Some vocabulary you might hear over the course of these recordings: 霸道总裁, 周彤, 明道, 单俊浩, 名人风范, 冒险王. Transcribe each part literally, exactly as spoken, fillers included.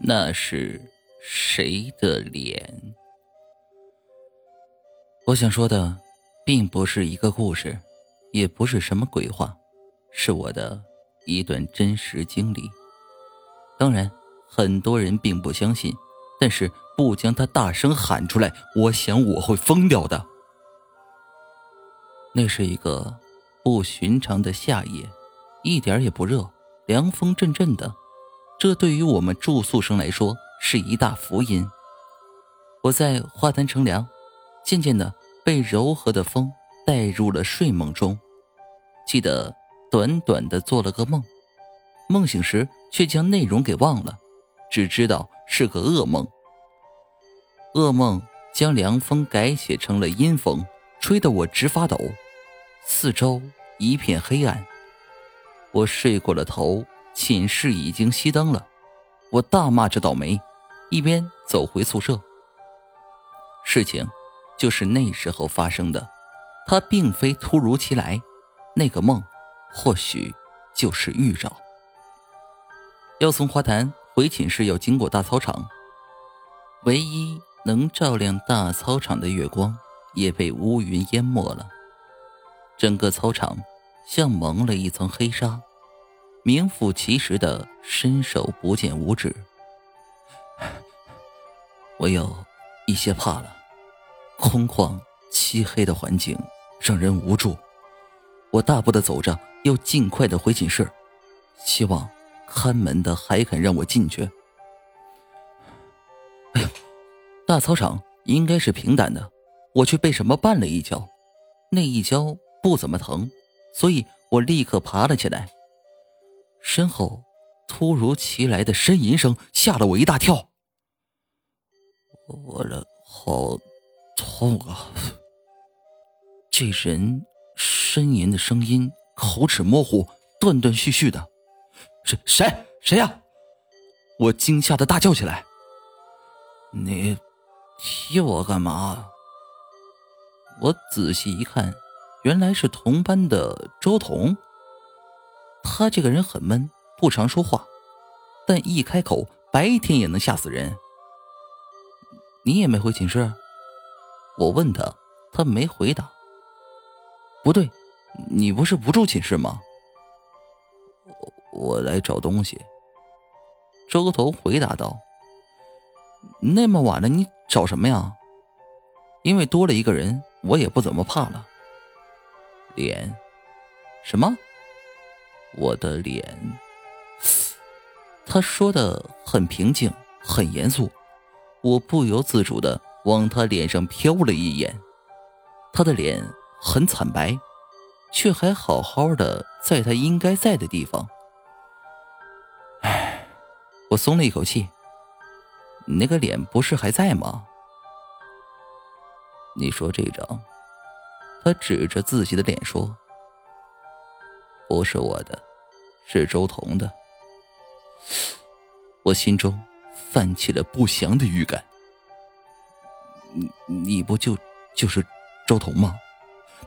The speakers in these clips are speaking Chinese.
那是谁的脸？我想说的并不是一个故事，也不是什么鬼话，是我的一段真实经历。当然很多人并不相信，但是不将它大声喊出来，我想我会疯掉的。那是一个不寻常的夏夜，一点也不热，凉风阵阵的，这对于我们住宿生来说是一大福音。我在花坛乘凉，渐渐的被柔和的风带入了睡梦中，记得短短的做了个梦，梦醒时却将内容给忘了，只知道是个噩梦。噩梦将凉风改写成了阴风，吹得我直发抖，四周一片黑暗。我睡过了头，寝室已经熄灯了，我大骂着倒霉，一边走回宿舍。事情就是那时候发生的，它并非突如其来，那个梦或许就是预兆。要从花坛回寝室要经过大操场，唯一能照亮大操场的月光也被乌云淹没了，整个操场像蒙了一层黑纱，名副其实的伸手不见五指。我有一些怕了，空旷漆黑的环境让人无助。我大步地走着，又尽快地回寝室，希望看门的还肯让我进去。哎呦，大操场应该是平坦的，我却被什么绊了一跤，那一跤不怎么疼，所以我立刻爬了起来。身后突如其来的呻吟声吓了我一大跳，我的好痛啊！这人呻吟的声音口齿模糊，断断续续的。谁谁谁呀？我惊吓的大叫起来。你踢我干嘛？我仔细一看，原来是同班的周彤。他这个人很闷，不常说话，但一开口白天也能吓死人。你也没回寝室？我问他，他没回答。不对，你不是不住寝室吗？我来找东西。周头回答道。那么晚了你找什么呀？因为多了一个人，我也不怎么怕了。脸？什么？我的脸？他说的很平静，很严肃，我不由自主地往他脸上瞟了一眼。他的脸很惨白，却还好好的在他应该在的地方。唉，我松了一口气。你那个脸不是还在吗？你说这张？他指着自己的脸说。不是我的，是周彤的。我心中泛起了不祥的预感。你你不就就是周彤吗？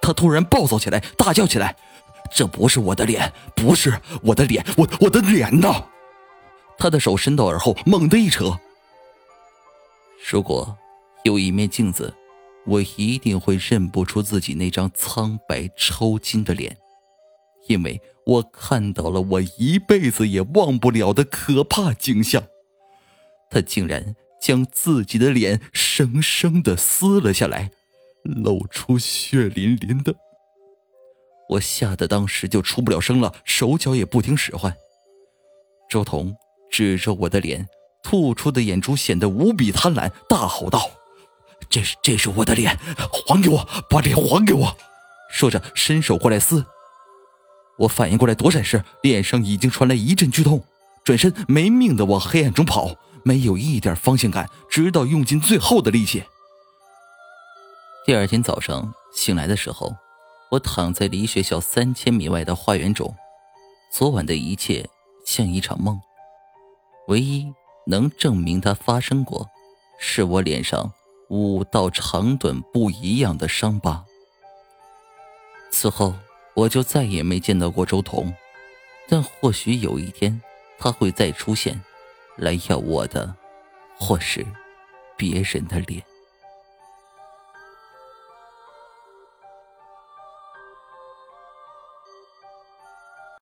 他突然暴躁起来，大叫起来，这不是我的脸，不是我的脸，我我的脸呢？他的手伸到耳后，猛地一扯。如果有一面镜子，我一定会认不出自己那张苍白抽筋的脸，因为我看到了我一辈子也忘不了的可怕景象。他竟然将自己的脸生生地撕了下来，露出血淋淋的。我吓得当时就出不了声了，手脚也不听使唤。周彤指着我的脸，吐出的眼珠显得无比贪婪，大吼道：这是这是我的脸，还给我，把脸还给我！说着伸手过来撕。我反应过来躲闪时，脸上已经传来一阵剧痛，转身没命地往黑暗中跑，没有一点方向感，直到用尽最后的力气。第二天早上醒来的时候，我躺在离学校三千米外的花园中，昨晚的一切像一场梦，唯一能证明它发生过，是我脸上五道长短不一样的伤疤。此后我就再也没见到过周彤，但或许有一天他会再出现，来要我的或是别人的脸。